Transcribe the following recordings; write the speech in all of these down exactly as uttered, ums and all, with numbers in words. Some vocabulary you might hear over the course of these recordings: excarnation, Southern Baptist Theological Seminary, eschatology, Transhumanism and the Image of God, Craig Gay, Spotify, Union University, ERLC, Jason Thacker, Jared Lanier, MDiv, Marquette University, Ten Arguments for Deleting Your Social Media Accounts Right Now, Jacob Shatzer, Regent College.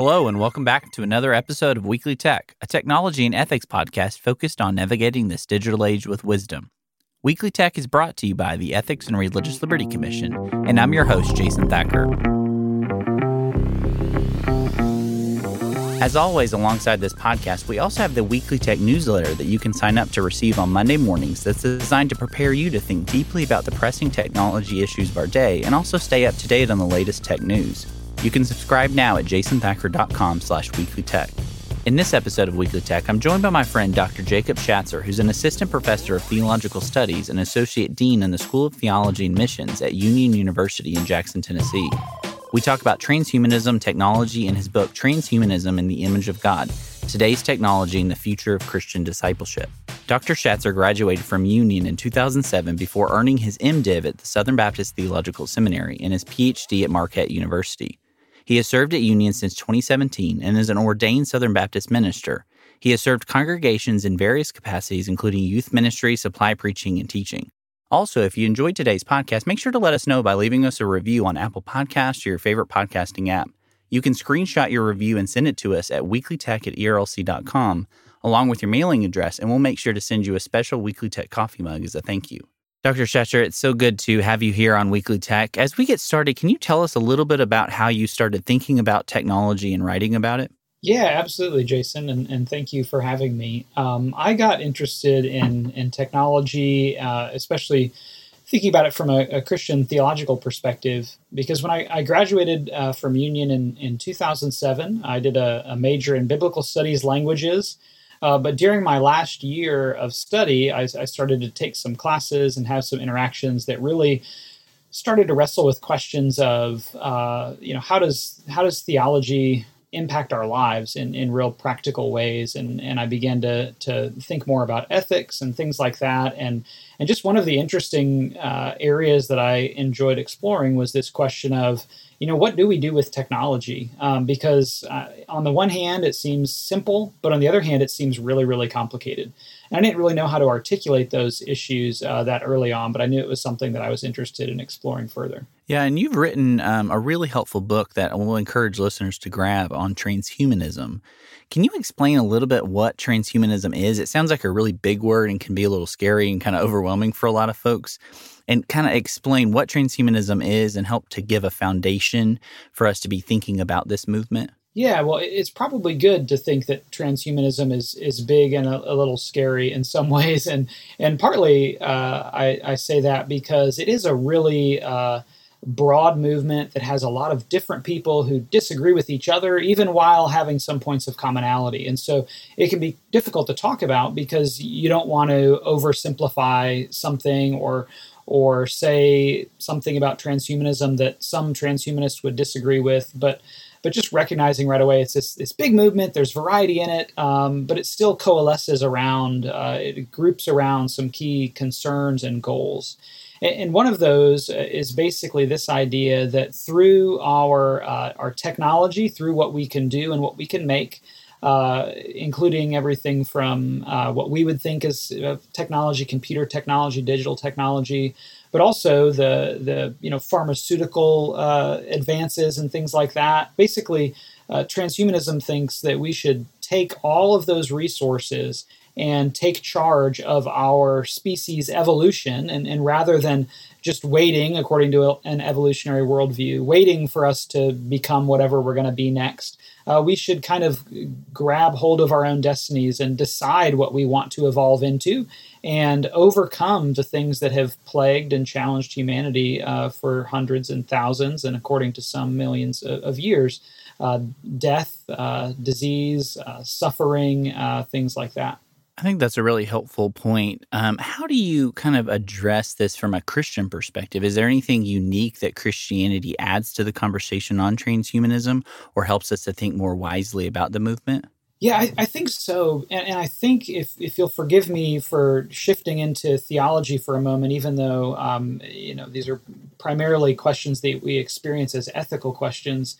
Hello, and welcome back to another episode of Weekly Tech, a technology and ethics podcast focused on navigating this digital age with wisdom. Weekly Tech is brought to you by the Ethics and Religious Liberty Commission, and I'm your host, Jason Thacker. As always, alongside this podcast, we also have the Weekly Tech newsletter that you can sign up to receive on Monday mornings that's designed to prepare you to think deeply about the pressing technology issues of our day and also stay up to date on the latest tech news. You can subscribe now at jasonthacker.com slash weeklytech. In this episode of Weekly Tech, I'm joined by my friend Doctor Jacob Shatzer, who's an assistant professor of theological studies and associate dean in the School of Theology and Missions at Union University in Jackson, Tennessee. We talk about transhumanism, technology, and his book, Transhumanism and the Image of God, Today's Technology and the Future of Christian Discipleship. Doctor Shatzer graduated from Union in two thousand seven before earning his MDiv at the Southern Baptist Theological Seminary and his PhD at Marquette University. He has served at Union since twenty seventeen and is an ordained Southern Baptist minister. He has served congregations in various capacities, including youth ministry, supply preaching, and teaching. Also, if you enjoyed today's podcast, make sure to let us know by leaving us a review on Apple Podcasts or your favorite podcasting app. You can screenshot your review and send it to us at weeklytech at E R L C dot com, along with your mailing address, and we'll make sure to send you a special Weekly Tech coffee mug as a thank you. Doctor Shatzer, it's so good to have you here on Weekly Tech. As we get started, can you tell us a little bit about how you started thinking about technology and writing about it? Yeah, absolutely, Jason, and, and thank you for having me. Um, I got interested in, in technology, uh, especially thinking about it from a, a Christian theological perspective, because when I, I graduated uh, from Union in, in two thousand seven, I did a, a major in biblical studies languages. Uh, but during my last year of study, I, I started to take some classes and have some interactions that really started to wrestle with questions of, uh, you know, how does how does theology impact our lives in, in real practical ways? And and I began to to think more about ethics and things like that. And and just one of the interesting uh, areas that I enjoyed exploring was this question of, you know, what do we do with technology? Um, because uh, on the one hand, it seems simple, but on the other hand, it seems really, really complicated. And I didn't really know how to articulate those issues uh, that early on, but I knew it was something that I was interested in exploring further. Yeah, and you've written um, a really helpful book that I will encourage listeners to grab on transhumanism. Can you explain a little bit what transhumanism is? It sounds like a really big word and can be a little scary and kind of overwhelming for a lot of folks. And kind of explain what transhumanism is and help to give a foundation for us to be thinking about this movement. Yeah, well, it's probably good to think that transhumanism is is big and a, a little scary in some ways. And and partly uh, I, I say that because it is a really uh, broad movement that has a lot of different people who disagree with each other, even while having some points of commonality. And so it can be difficult to talk about because you don't want to oversimplify something or or say something about transhumanism that some transhumanists would disagree with, but but just recognizing right away it's this, this big movement, there's variety in it, um, but it still coalesces around, uh, it groups around some key concerns and goals. And, and one of those is basically this idea that through our uh, our technology, through what we can do and what we can make, Uh, including everything from uh, what we would think is uh, technology, computer technology, digital technology, but also the the you know pharmaceutical uh, advances and things like that. Basically, uh, transhumanism thinks that we should take all of those resources and take charge of our species evolution, and, and rather than just waiting, according to a, an evolutionary worldview, waiting for us to become whatever we're going to be next, Uh, we should kind of grab hold of our own destinies and decide what we want to evolve into and overcome the things that have plagued and challenged humanity uh, for hundreds and thousands, and according to some millions of, of years, uh, death, uh, disease, uh, suffering, uh, things like that. I think that's a really helpful point. Um, how do you kind of address this from a Christian perspective? Is there anything unique that Christianity adds to the conversation on transhumanism or helps us to think more wisely about the movement? Yeah, I, I think so. And, and I think if, if you'll forgive me for shifting into theology for a moment, even though, um, you know, these are primarily questions that we experience as ethical questions,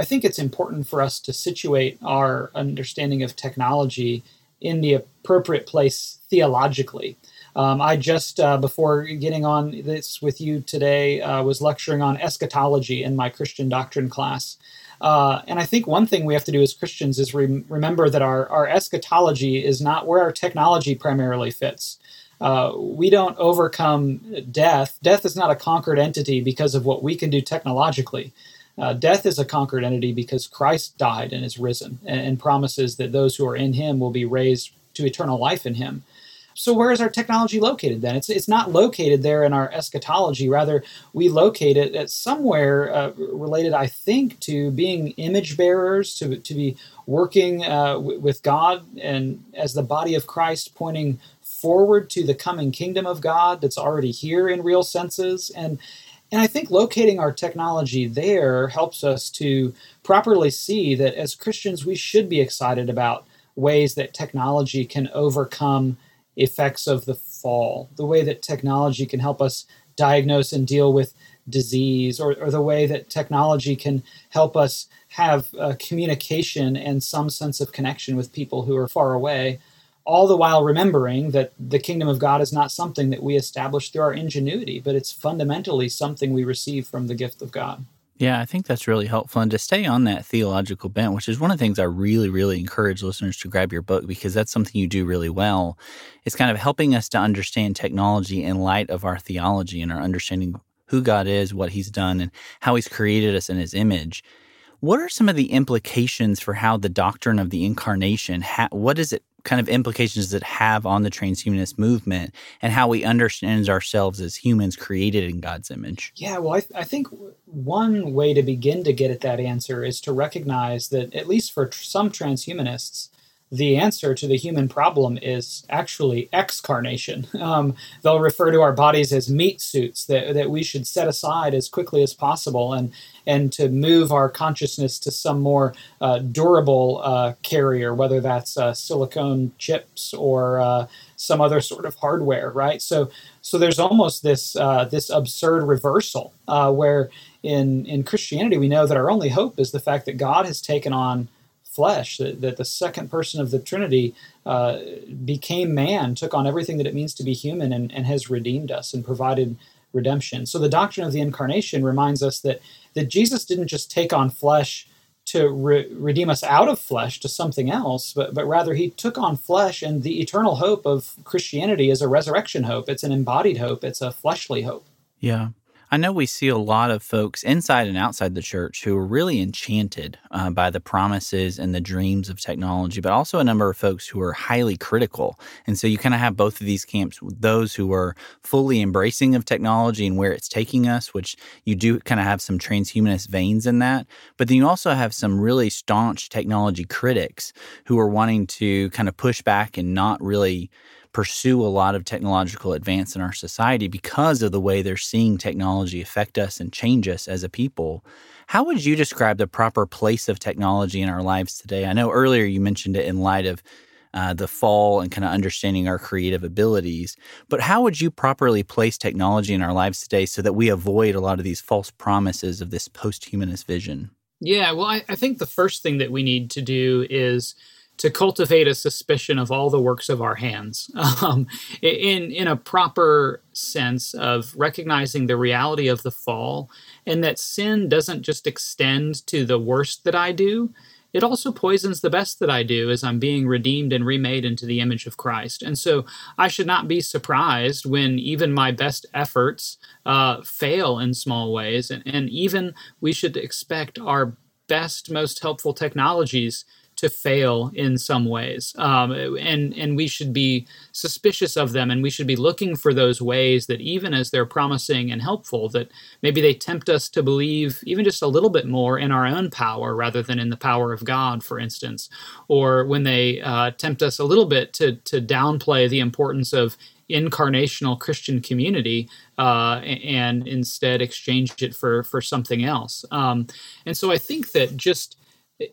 I think it's important for us to situate our understanding of technology in the appropriate place theologically. Um, I just, uh, before getting on this with you today, uh, was lecturing on eschatology in my Christian doctrine class. Uh, and I think one thing we have to do as Christians is re- remember that our, our eschatology is not where our technology primarily fits. Uh, we don't overcome death. Death is not a conquered entity because of what we can do technologically. Uh, death is a conquered entity because Christ died and is risen and, and promises that those who are in him will be raised to eternal life in him. So where is our technology located then? It's it's not located there in our eschatology. Rather, we locate it at somewhere uh, related, I think, to being image bearers, to to be working uh, w- with God and as the body of Christ, pointing forward to the coming kingdom of God that's already here in real senses. And and I think locating our technology there helps us to properly see that as Christians, we should be excited about ways that technology can overcome effects of the fall, the way that technology can help us diagnose and deal with disease, or, or the way that technology can help us have uh, communication and some sense of connection with people who are far away, all the while remembering that the kingdom of God is not something that we establish through our ingenuity, but it's fundamentally something we receive from the gift of God. Yeah, I think that's really helpful. And to stay on that theological bent, which is one of the things I really, really encourage listeners to grab your book, because that's something you do really well. It's kind of helping us to understand technology in light of our theology and our understanding who God is, what he's done, and how he's created us in his image. What are some of the implications for how the doctrine of the incarnation, ha- what is it kind of implications does it have on the transhumanist movement and how we understand ourselves as humans created in God's image? Yeah, well, I, th- I think one way to begin to get at that answer is to recognize that, at least for tr- some transhumanists, the answer to the human problem is actually excarnation. Um, they'll refer to our bodies as meat suits that, that we should set aside as quickly as possible and and to move our consciousness to some more uh, durable uh, carrier, whether that's uh, silicone chips or uh, some other sort of hardware, right? So so there's almost this uh, this absurd reversal uh, where in, in Christianity we know that our only hope is the fact that God has taken on flesh, that, that the second person of the Trinity uh, became man, took on everything that it means to be human, and, and has redeemed us and provided redemption. So the doctrine of the incarnation reminds us that, that Jesus didn't just take on flesh to re- redeem us out of flesh to something else, but, but rather he took on flesh, and the eternal hope of Christianity is a resurrection hope. It's an embodied hope. It's a fleshly hope. Yeah. I know we see a lot of folks inside and outside the church who are really enchanted uh, by the promises and the dreams of technology, but also a number of folks who are highly critical. And so you kind of have both of these camps, those who are fully embracing of technology and where it's taking us, which you do kind of have some transhumanist veins in that. But then you also have some really staunch technology critics who are wanting to kind of push back and not really pursue a lot of technological advance in our society because of the way they're seeing technology affect us and change us as a people. How would you describe the proper place of technology in our lives today? I know earlier you mentioned it in light of uh, the fall and kind of understanding our creative abilities, but how would you properly place technology in our lives today so that we avoid a lot of these false promises of this post-humanist vision? Yeah, well, I, I think the first thing that we need to do is to cultivate a suspicion of all the works of our hands um, in, in a proper sense of recognizing the reality of the fall and that sin doesn't just extend to the worst that I do. It also poisons the best that I do as I'm being redeemed and remade into the image of Christ. And so I should not be surprised when even my best efforts uh, fail in small ways. And, and even we should expect our best, most helpful technologies to fail in some ways. Um, and, and we should be suspicious of them, and we should be looking for those ways that even as they're promising and helpful, that maybe they tempt us to believe even just a little bit more in our own power rather than in the power of God, for instance, or when they uh, tempt us a little bit to, to downplay the importance of incarnational Christian community uh, and instead exchange it for, for something else. Um, and so I think that just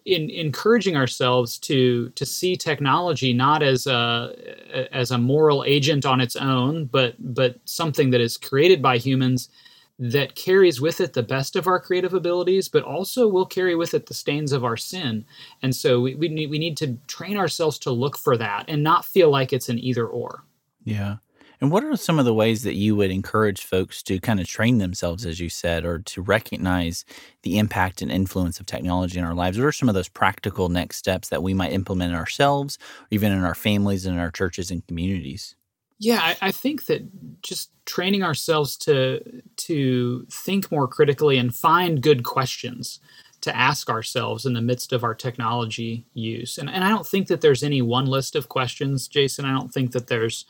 in encouraging ourselves to to see technology not as a as a moral agent on its own, but but something that is created by humans that carries with it the best of our creative abilities, but also will carry with it the stains of our sin. And so we we need we need to train ourselves to look for that and not feel like it's an either or. Yeah. And what are some of the ways that you would encourage folks to kind of train themselves, as you said, or to recognize the impact and influence of technology in our lives? What are some of those practical next steps that we might implement ourselves, or even in our families and in our churches and communities? Yeah, I, I think that just training ourselves to to think more critically and find good questions to ask ourselves in the midst of our technology use. And, and I don't think that there's any one list of questions, Jason. I don't think that there's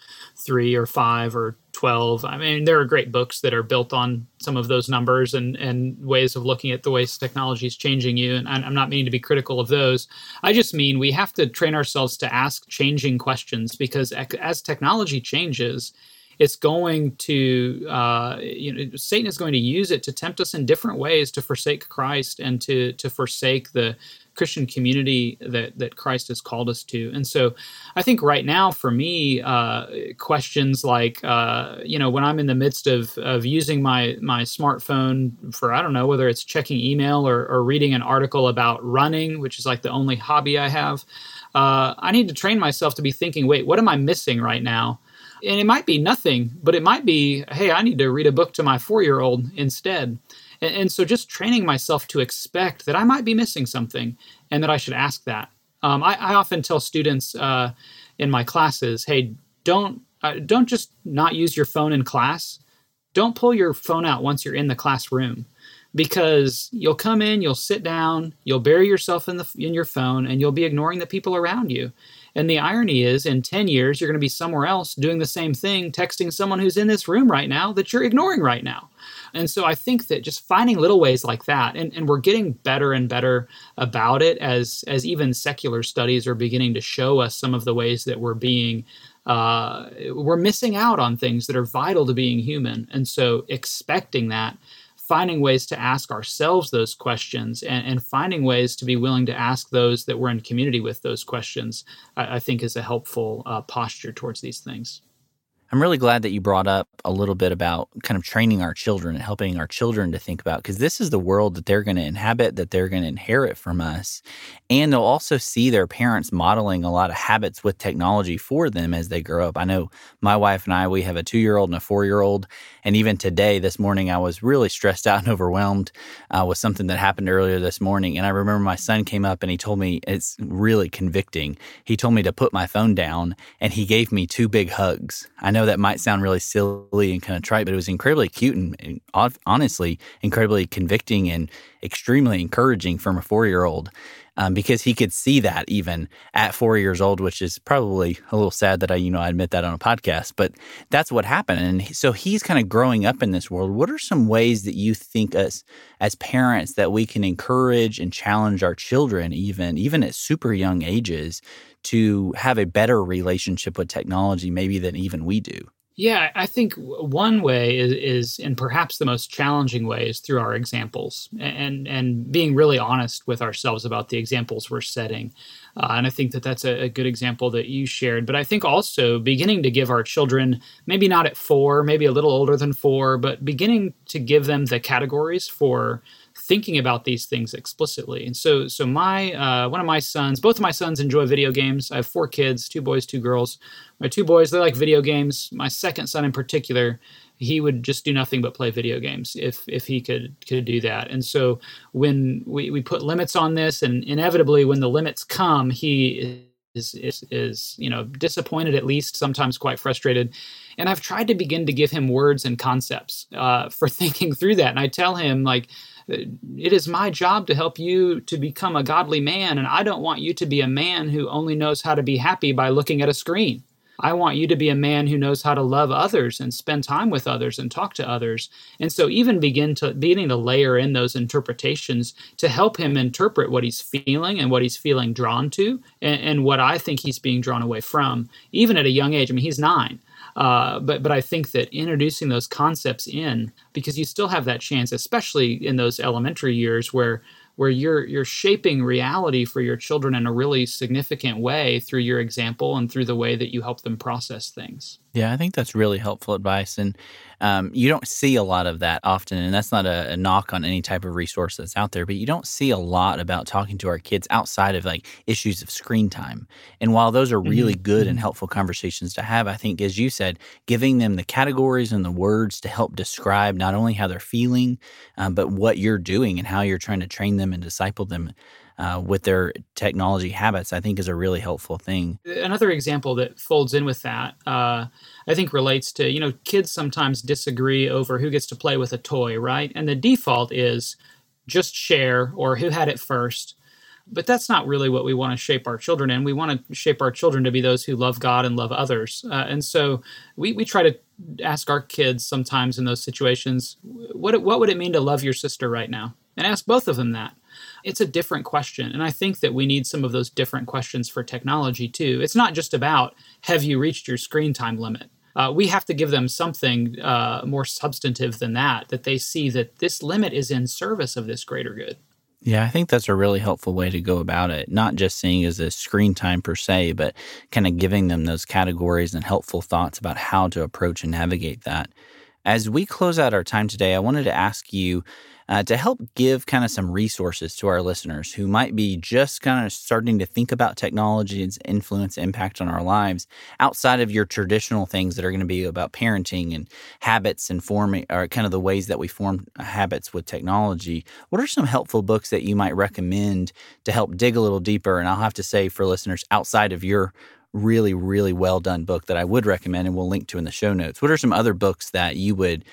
three or five or twelve. I mean, there are great books that are built on some of those numbers and, and ways of looking at the ways technology is changing you. And I'm not meaning to be critical of those. I just mean we have to train ourselves to ask changing questions, because as technology changes, it's going to, uh, you know, Satan is going to use it to tempt us in different ways to forsake Christ and to to forsake the Christian community that that Christ has called us to. And so I think right now for me, uh, questions like, uh, you know, when I'm in the midst of of using my my smartphone for, I don't know, whether it's checking email or, or reading an article about running, which is like the only hobby I have, uh, I need to train myself to be thinking, wait, what am I missing right now? And it might be nothing, but it might be, hey, I need to read a book to my four-year-old instead. And, and so just training myself to expect that I might be missing something and that I should ask that. Um, I, I often tell students uh, in my classes, hey, don't uh, don't just not use your phone in class. Don't pull your phone out once you're in the classroom, because you'll come in, you'll sit down, you'll bury yourself in the in your phone, and you'll be ignoring the people around you. And the irony is, in ten years, you're going to be somewhere else doing the same thing, texting someone who's in this room right now that you're ignoring right now. And so I think that just finding little ways like that, and, and we're getting better and better about it as, as even secular studies are beginning to show us some of the ways that we're being, uh, we're missing out on things that are vital to being human. And so expecting that, finding ways to ask ourselves those questions, and, and finding ways to be willing to ask those that we're in community with those questions, I, I think is a helpful uh, posture towards these things. I'm really glad that you brought up a little bit about kind of training our children and helping our children to think about, because this is the world that they're going to inhabit, that they're going to inherit from us. And they'll also see their parents modeling a lot of habits with technology for them as they grow up. I know my wife and I, we have a two-year-old and a four-year-old. And even today, this morning, I was really stressed out and overwhelmed uh, with something that happened earlier this morning. And I remember my son came up and he told me, it's really convicting. He told me to put my phone down, and he gave me two big hugs. I know that might sound really silly and kind of trite, but it was incredibly cute and, and honestly, incredibly convicting and extremely encouraging from a four-year-old. Um, because he could see that even at four years old, which is probably a little sad that I, you know, I admit that on a podcast, but that's what happened. And so he's kind of growing up in this world. What are some ways that you think us as parents that we can encourage and challenge our children, even, even at super young ages, to have a better relationship with technology maybe than even we do? Yeah, I think one way is, is, and perhaps the most challenging way, is through our examples and and being really honest with ourselves about the examples we're setting. Uh, and I think that that's a, a good example that you shared. But I think also beginning to give our children, maybe not at four, maybe a little older than four, but beginning to give them the categories for thinking about these things explicitly. And so so my uh, one of my sons, both of my sons enjoy video games. I have four kids, two boys, two girls. My two boys, they like video games. My second son in particular, he would just do nothing but play video games if if he could could do that. And so when we, we put limits on this, and inevitably when the limits come, he is, is is you know disappointed, at least sometimes quite frustrated. And I've tried to begin to give him words and concepts uh, for thinking through that. And I tell him, like, it is my job to help you to become a godly man, and I don't want you to be a man who only knows how to be happy by looking at a screen. I want you to be a man who knows how to love others and spend time with others and talk to others. And so even begin to beginning to layer in those interpretations to help him interpret what he's feeling and what he's feeling drawn to, and, and what I think he's being drawn away from, even at a young age. I mean, he's nine. Uh, but but I think that introducing those concepts in, because you still have that chance, especially in those elementary years where where you're you're shaping reality for your children in a really significant way through your example and through the way that you help them process things. Yeah, I think that's really helpful advice. And um, you don't see a lot of that often. And that's not a, a knock on any type of resource that's out there, but you don't see a lot about talking to our kids outside of like issues of screen time. And while those are really mm-hmm. good and helpful conversations to have, I think, as you said, giving them the categories and the words to help describe not only how they're feeling, um, but what you're doing and how you're trying to train them and disciple them Uh, with their technology habits, I think is a really helpful thing. Another example that folds in with that, uh, I think relates to, you know, kids sometimes disagree over who gets to play with a toy, right? And the default is just share or who had it first. But that's not really what we want to shape our children in. We want to shape our children to be those who love God and love others. Uh, and so we we try to ask our kids sometimes in those situations, what what would it mean to love your sister right now? And ask both of them that. It's a different question. And I think that we need some of those different questions for technology, too. It's not just about, have you reached your screen time limit? Uh, we have to give them something uh, more substantive than that, that they see that this limit is in service of this greater good. Yeah, I think that's a really helpful way to go about it. Not just seeing as a screen time per se, but kind of giving them those categories and helpful thoughts about how to approach and navigate that. As we close out our time today, I wanted to ask you uh, to help give kind of some resources to our listeners who might be just kind of starting to think about technology and its influence and impact on our lives outside of your traditional things that are going to be about parenting and habits and forming, or kind of the ways that we form habits with technology. What are some helpful books that you might recommend to help dig a little deeper? And I'll have to say for listeners outside of your really, really well-done book that I would recommend and we'll link to in the show notes. What are some other books that you would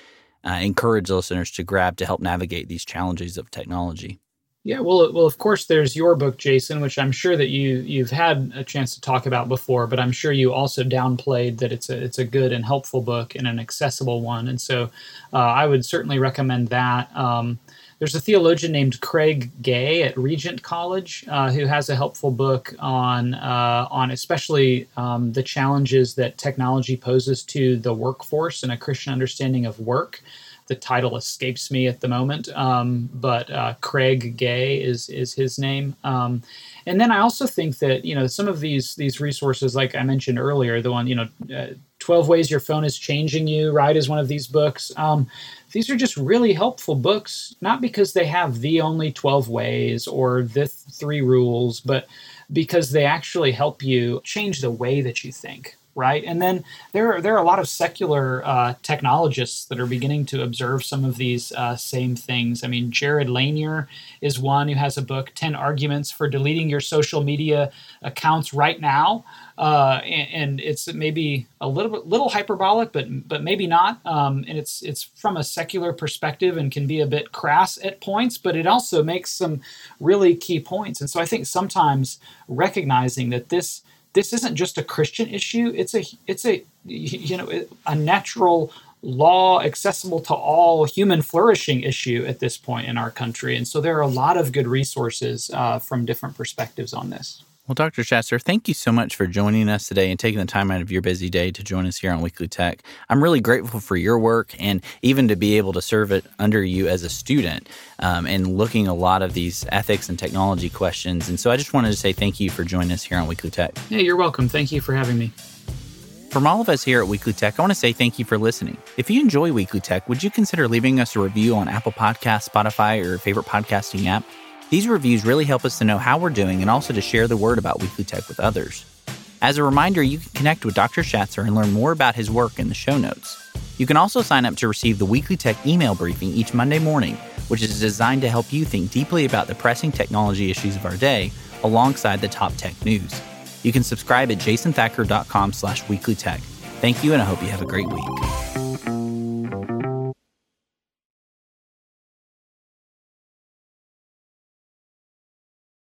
uh, encourage listeners to grab to help navigate these challenges of technology? Yeah, well, well, of course, there's your book, Jason, which I'm sure that you, you've had a chance to talk about before, but I'm sure you also downplayed that it's a, it's a good and helpful book and an accessible one. And so uh, I would certainly recommend that. Um, There's a theologian named Craig Gay at Regent College uh, who has a helpful book on uh, on especially um, the challenges that technology poses to the workforce and a Christian understanding of work. The title escapes me at the moment, um, but uh, Craig Gay is is his name. Um, and then I also think that you know some of these these resources, like I mentioned earlier, the one you know, uh, twelve Ways Your Phone Is Changing You, right, is one of these books. Um, these are just really helpful books, not because they have the only twelve ways or the th- three rules, but because they actually help you change the way that you think. Right, and then there are, there are a lot of secular uh, technologists that are beginning to observe some of these uh, same things. I mean, Jared Lanier is one who has a book, Ten Arguments for Deleting Your Social Media Accounts Right Now, uh, and, and it's maybe a little bit little hyperbolic, but but maybe not. Um, and it's it's from a secular perspective and can be a bit crass at points, but it also makes some really key points. And so I think sometimes recognizing that this. This isn't just a Christian issue. It's a it's a you know a natural law accessible to all human flourishing issue at this point in our country. And so there are a lot of good resources uh, from different perspectives on this. Well, Doctor Shatzer, thank you so much for joining us today and taking the time out of your busy day to join us here on Weekly Tech. I'm really grateful for your work and even to be able to serve it under you as a student um, and looking a lot of these ethics and technology questions. And so I just wanted to say thank you for joining us here on Weekly Tech. Yeah, you're welcome. Thank you for having me. From all of us here at Weekly Tech, I want to say thank you for listening. If you enjoy Weekly Tech, would you consider leaving us a review on Apple Podcasts, Spotify, or your favorite podcasting app? These reviews really help us to know how we're doing and also to share the word about Weekly Tech with others. As a reminder, you can connect with Doctor Shatzer and learn more about his work in the show notes. You can also sign up to receive the Weekly Tech email briefing each Monday morning, which is designed to help you think deeply about the pressing technology issues of our day alongside the top tech news. You can subscribe at jason thacker dot com slash weekly tech. Thank you, and I hope you have a great week.